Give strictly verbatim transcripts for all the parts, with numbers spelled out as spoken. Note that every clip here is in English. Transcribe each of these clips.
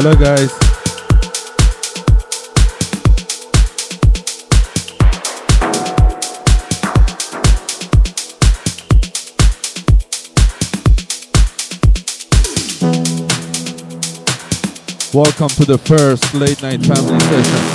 Hello guys. Welcome to the first Late Nite Family Session.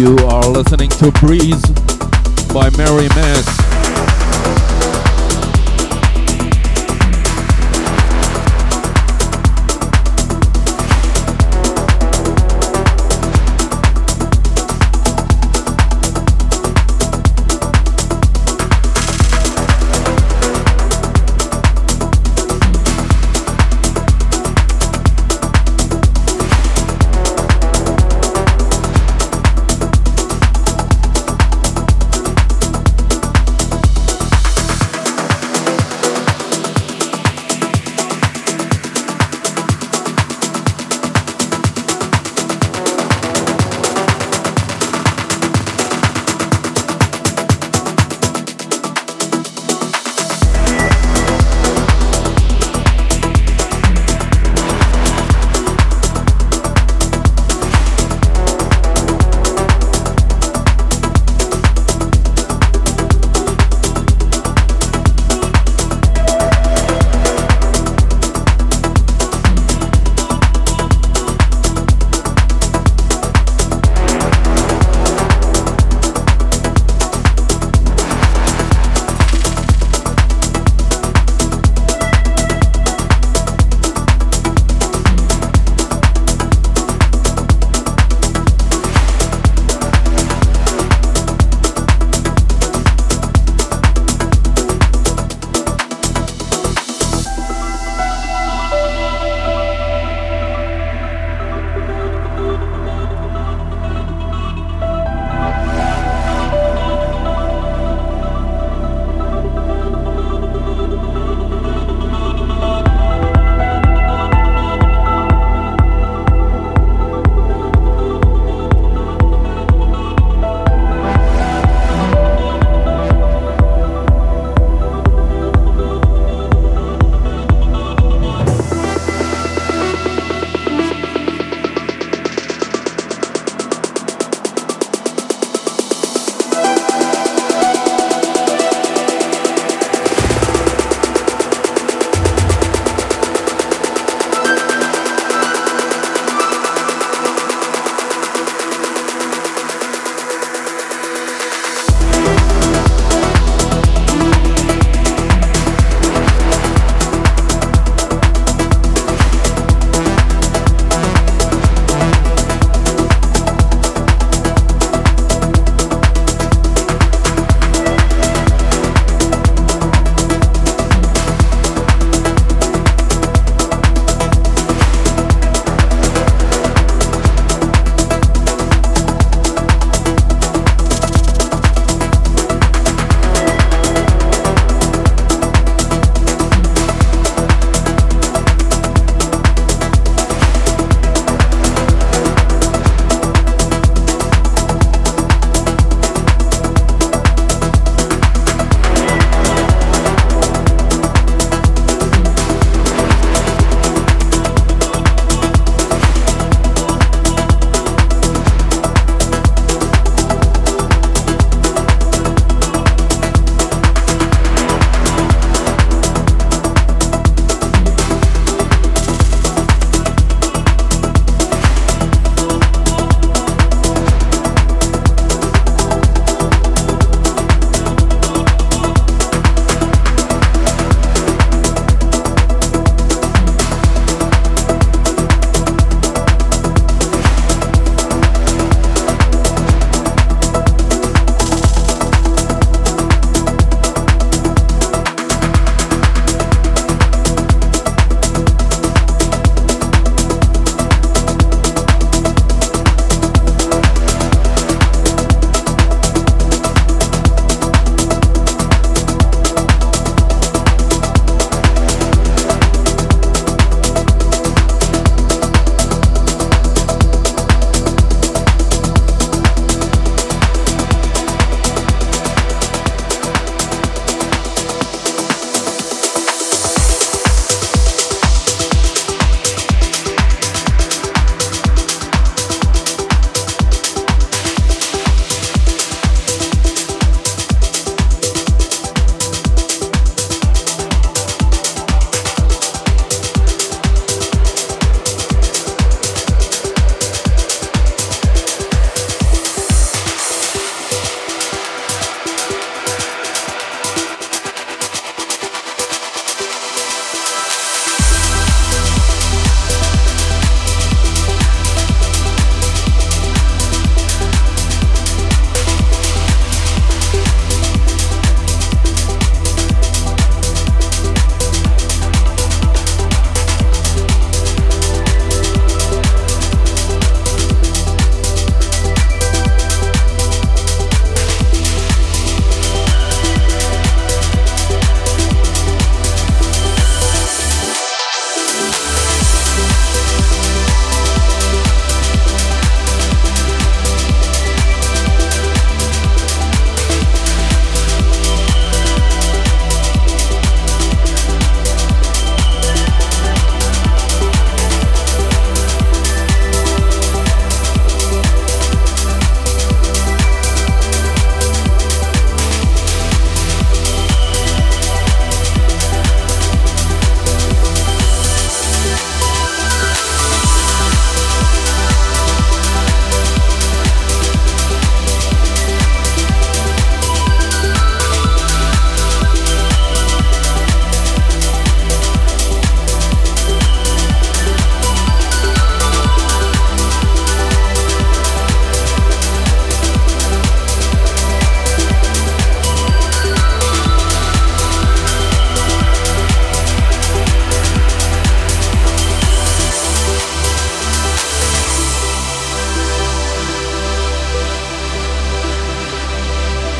You are listening to Breeze by Mary Miss.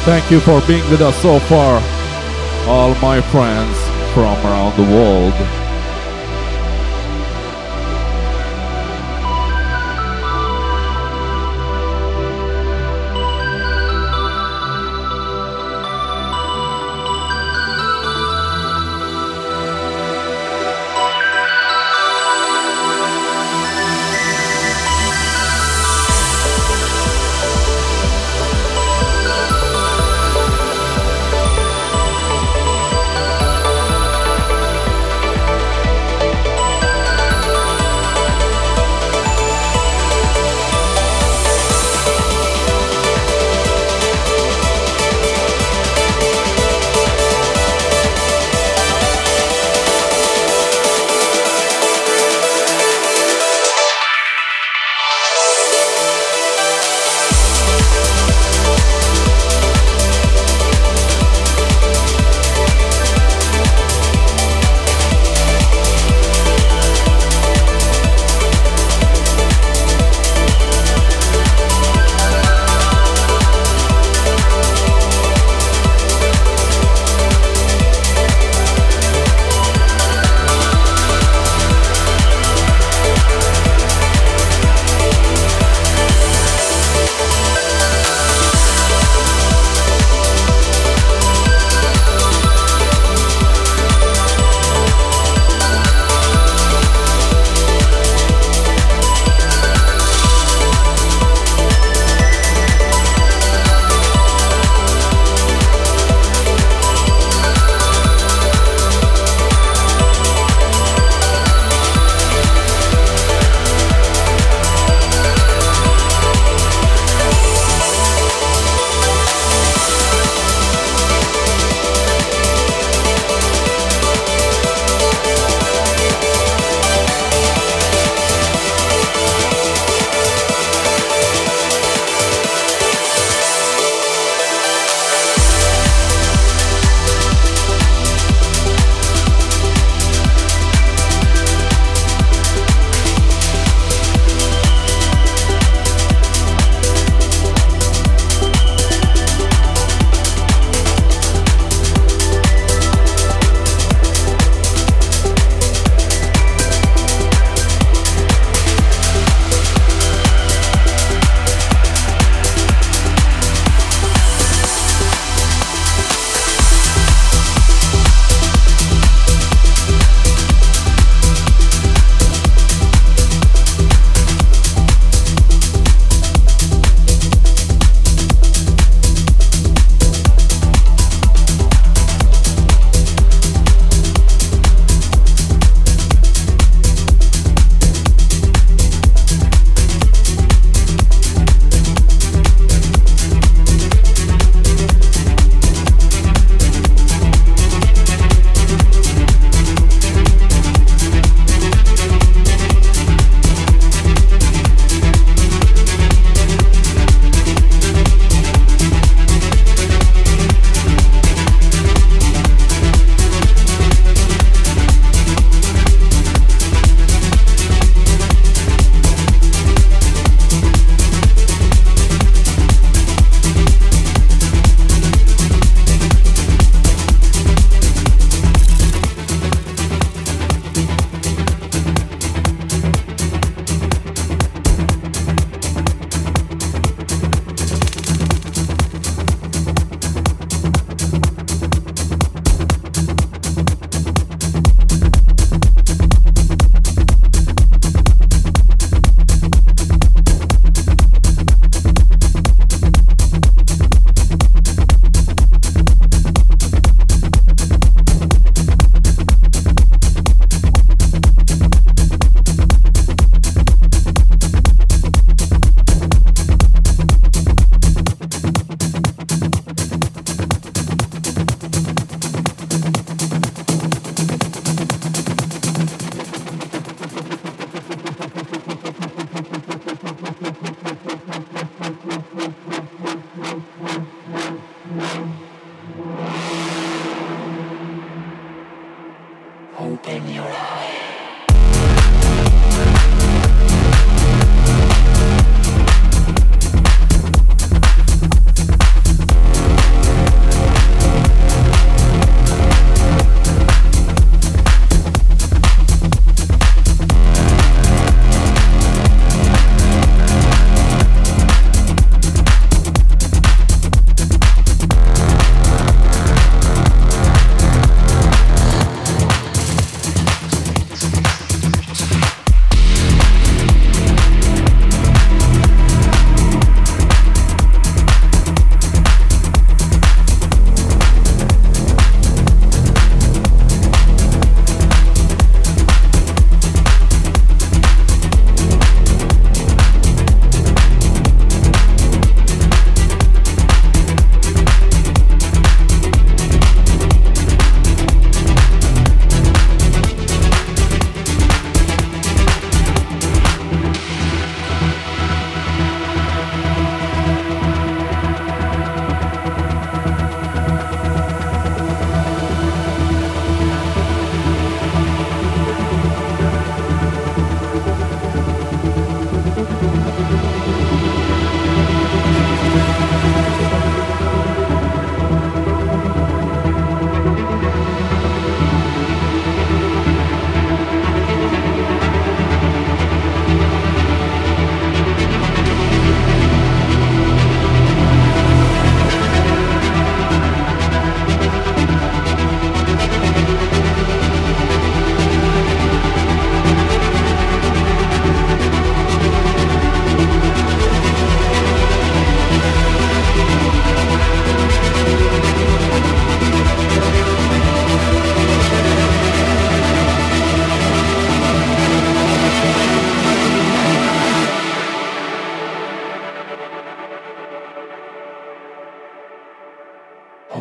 Thank you for being with us so far, all my friends from around the world.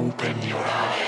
Open your eyes.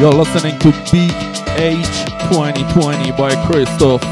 You're listening to B H twenty twenty by Christoph.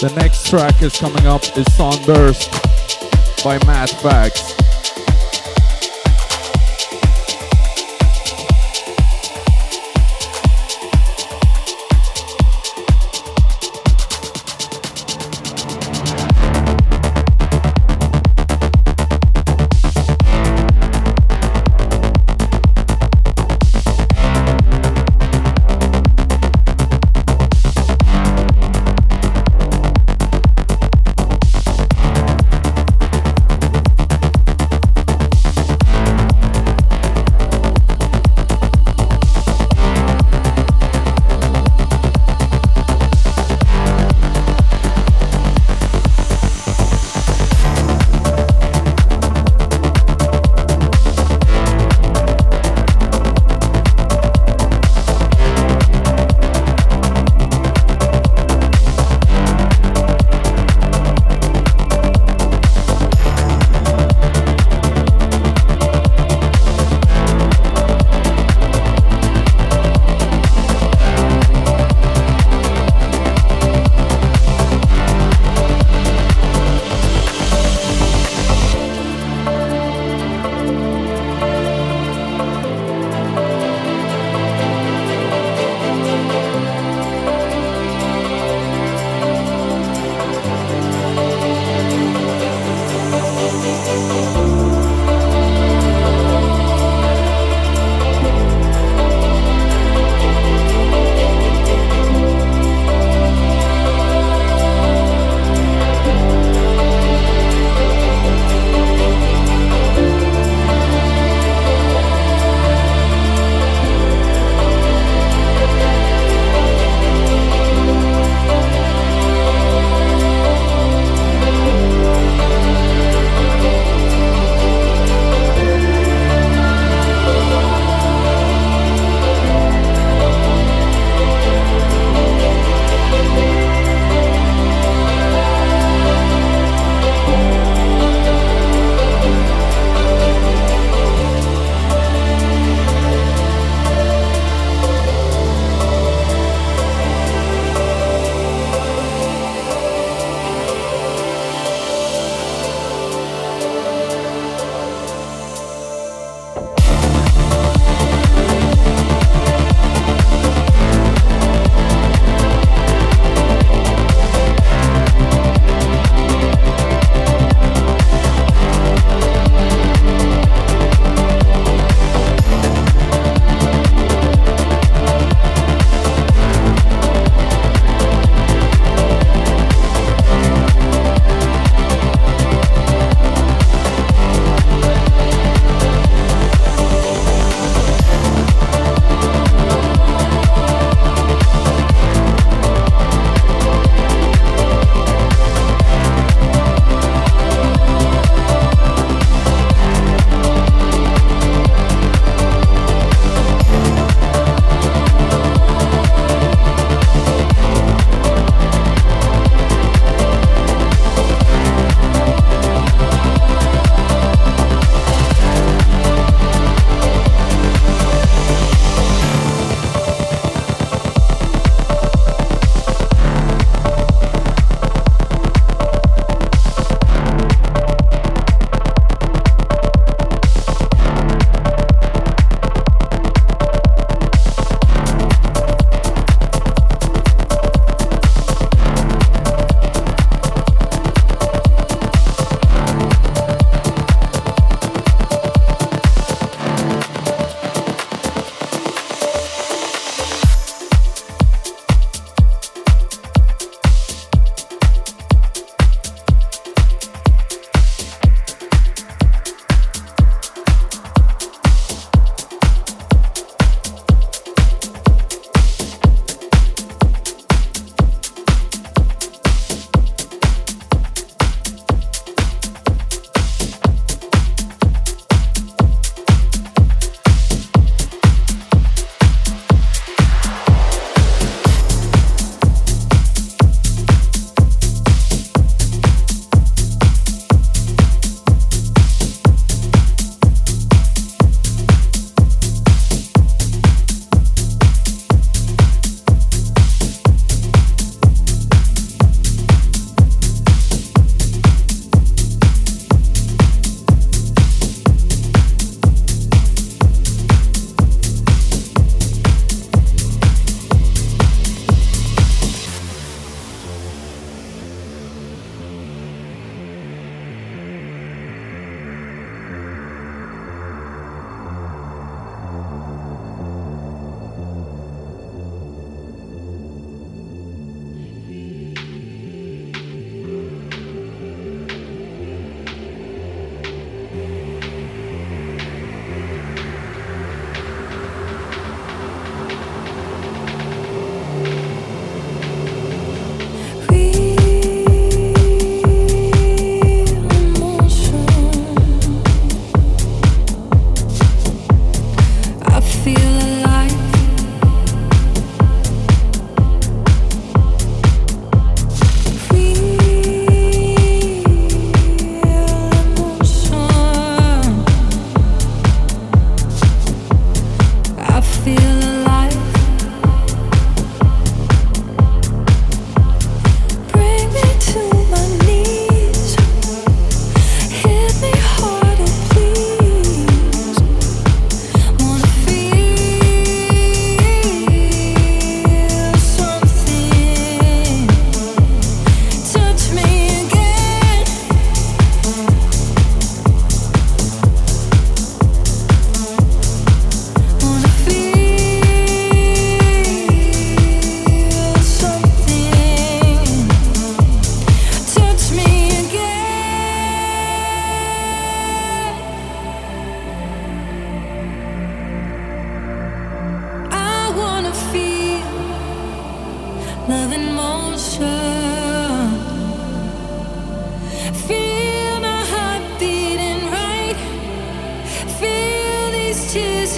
The next track is coming up is Songburst by Matt Fax.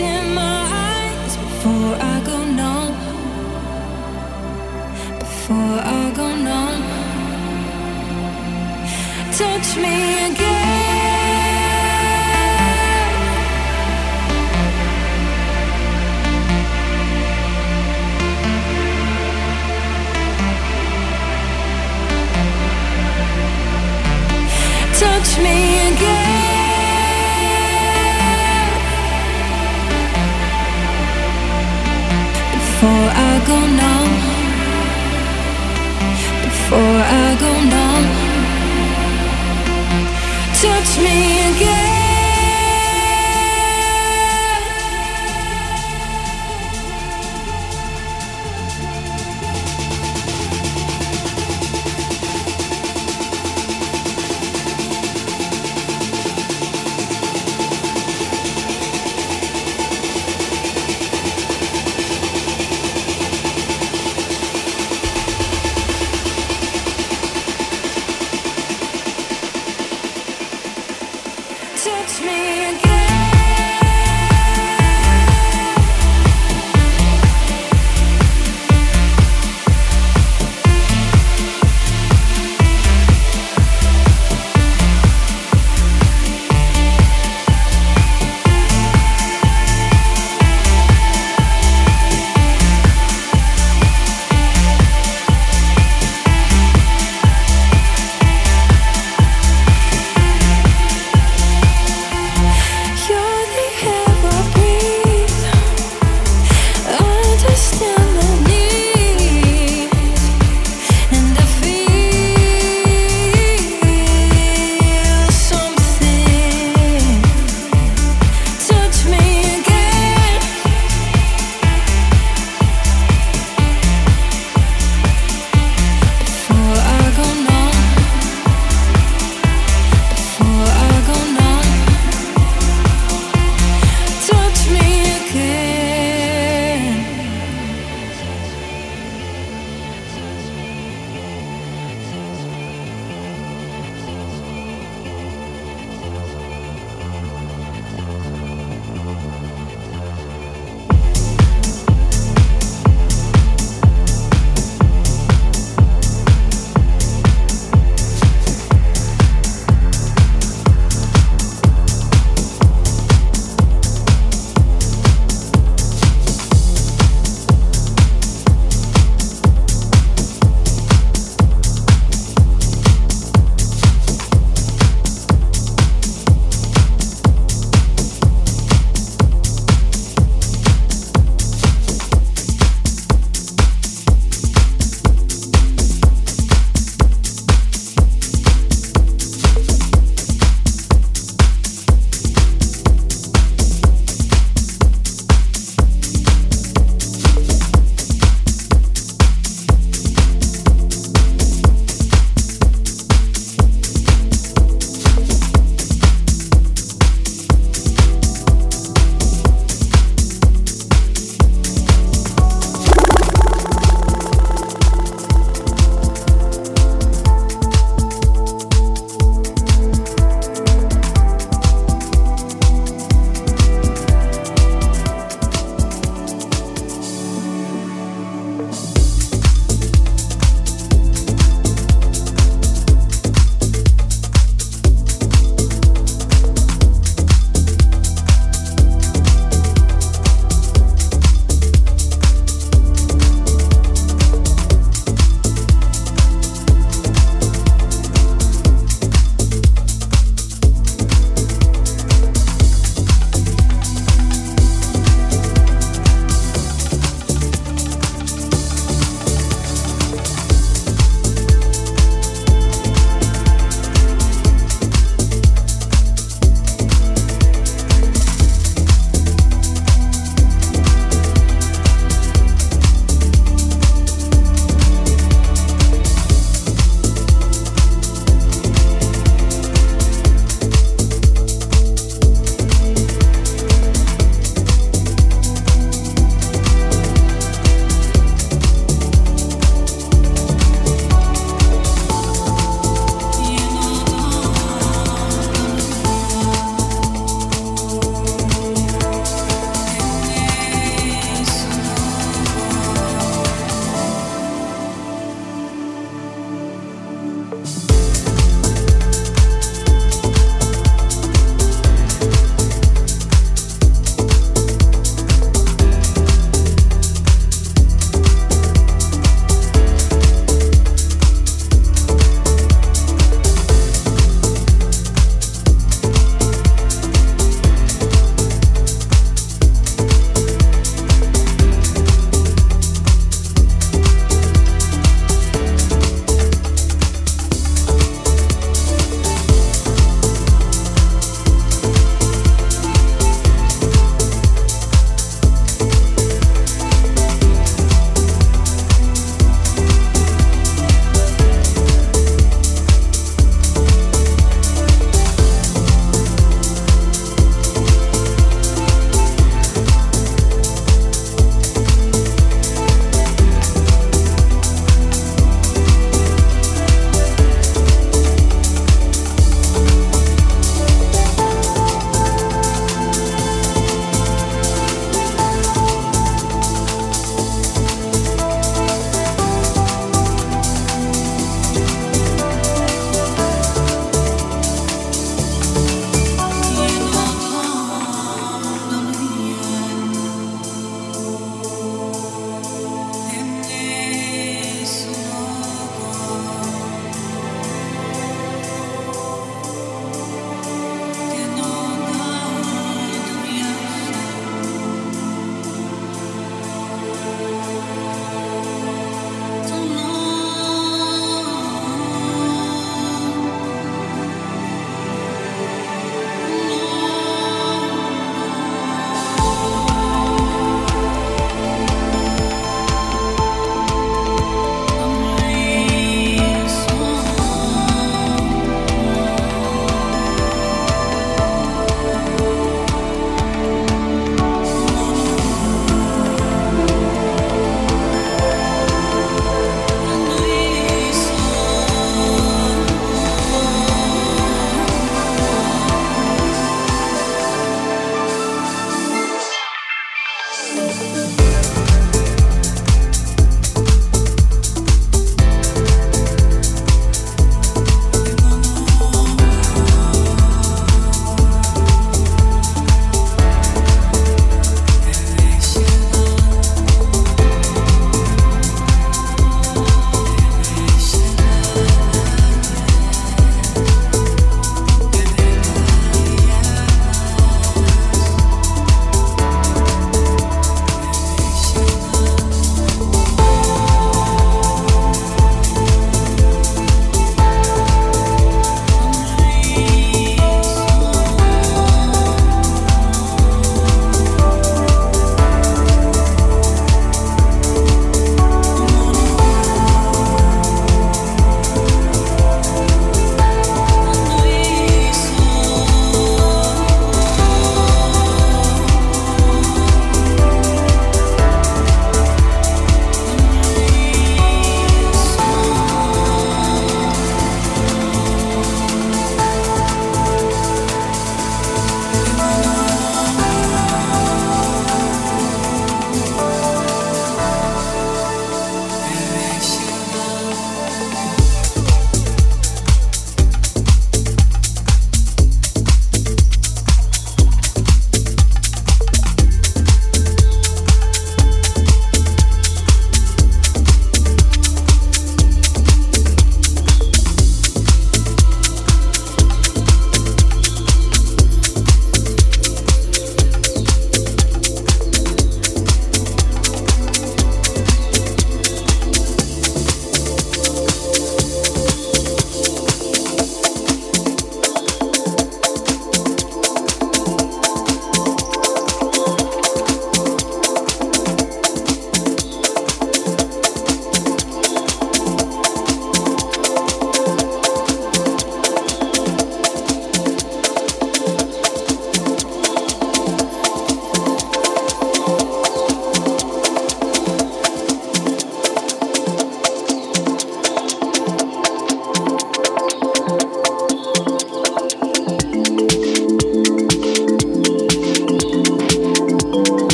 in my eyes before I go numb, before I go numb. Touch me again. Touch me again before I go numb, before I go numb. Touch me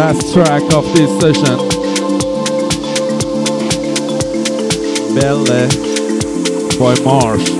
last track of this session, Belle by Marsh.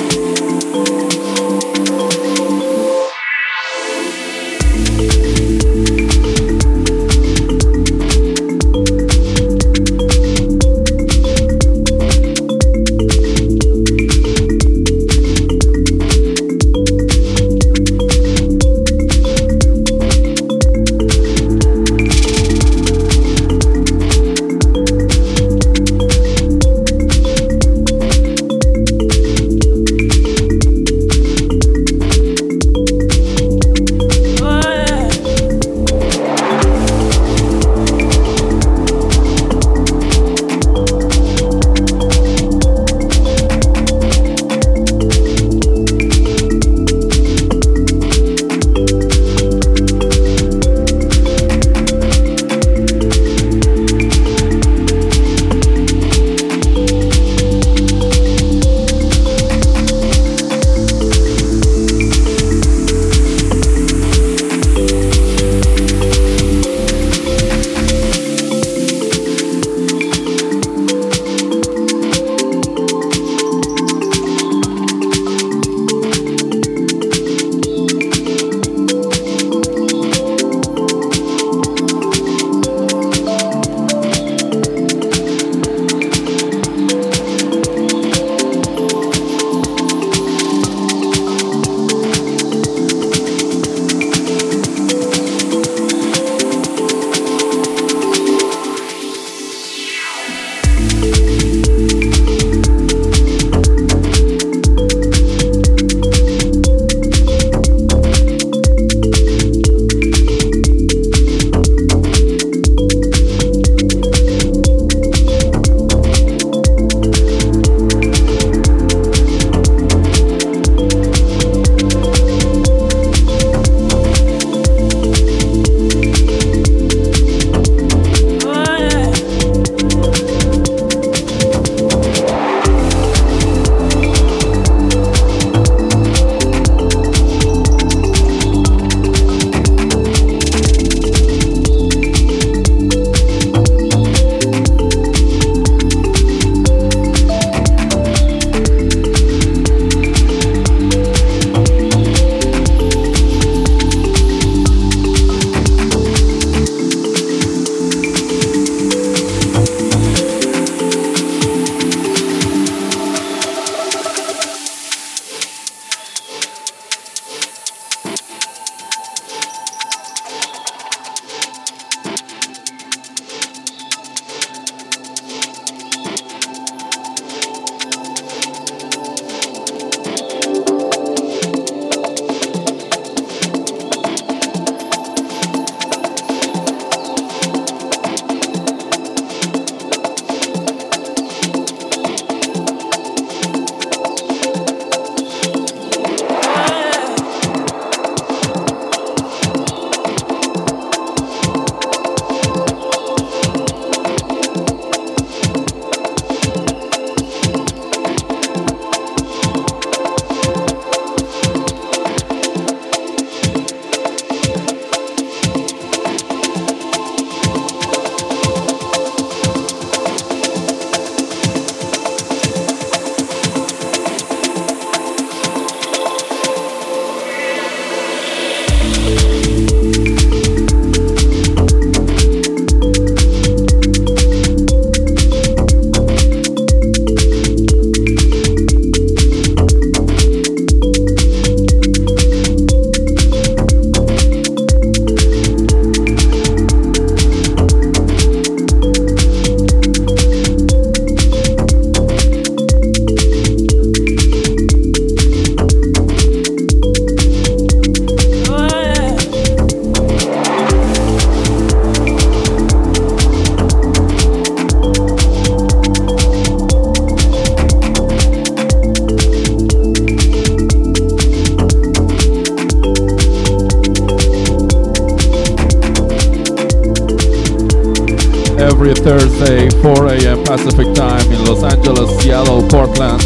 Pacific time in Los Angeles, Seattle, Portland,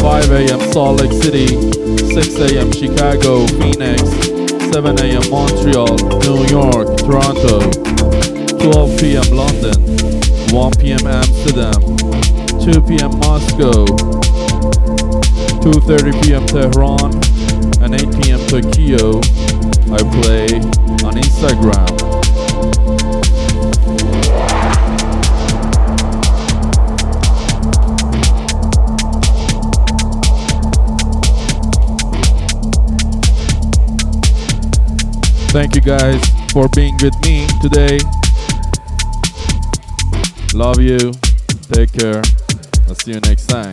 five a.m. Salt Lake City, six a.m. Chicago, Phoenix, seven a.m. Montreal, New York, Toronto. twelve p m London, one p m Amsterdam, two p m Moscow, two thirty p m Tehran, and eight p m Tokyo. I play on Instagram. Thank you guys for being with me today. Love you. Take care. I'll see you next time.